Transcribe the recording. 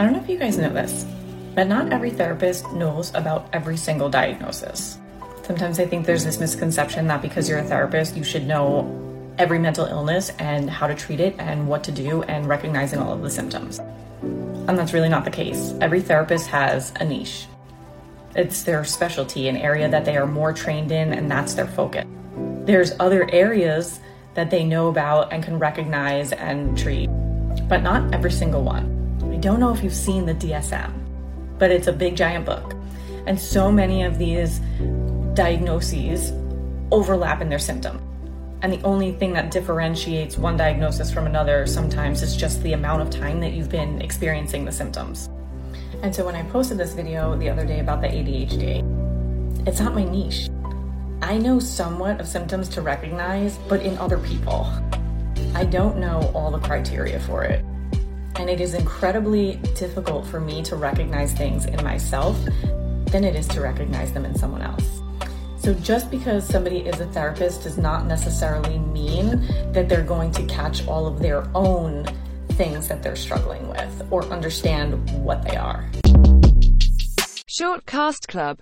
I don't know if you guys know this, but not every therapist knows about every single diagnosis. Sometimes I think there's this misconception that because you're a therapist, you should know every mental illness and how to treat it and what to do and recognizing all of the symptoms. And that's really not the case. Every therapist has a niche. It's their specialty, an area that they are more trained in, and that's their focus. There's other areas that they know about and can recognize and treat, but not every single one. I don't know if you've seen the DSM, but it's a big giant book. And so many of these diagnoses overlap in their symptoms. And the only thing that differentiates one diagnosis from another sometimes is just the amount of time that you've been experiencing the symptoms. And so when I posted this video the other day about the ADHD, it's not my niche. I know somewhat of symptoms to recognize, but in other people. I don't know all the criteria for it. And it is incredibly difficult for me to recognize things in myself than it is to recognize them in someone else. So just because somebody is a therapist does not necessarily mean that they're going to catch all of their own things that they're struggling with or understand what they are. Shortcast Club.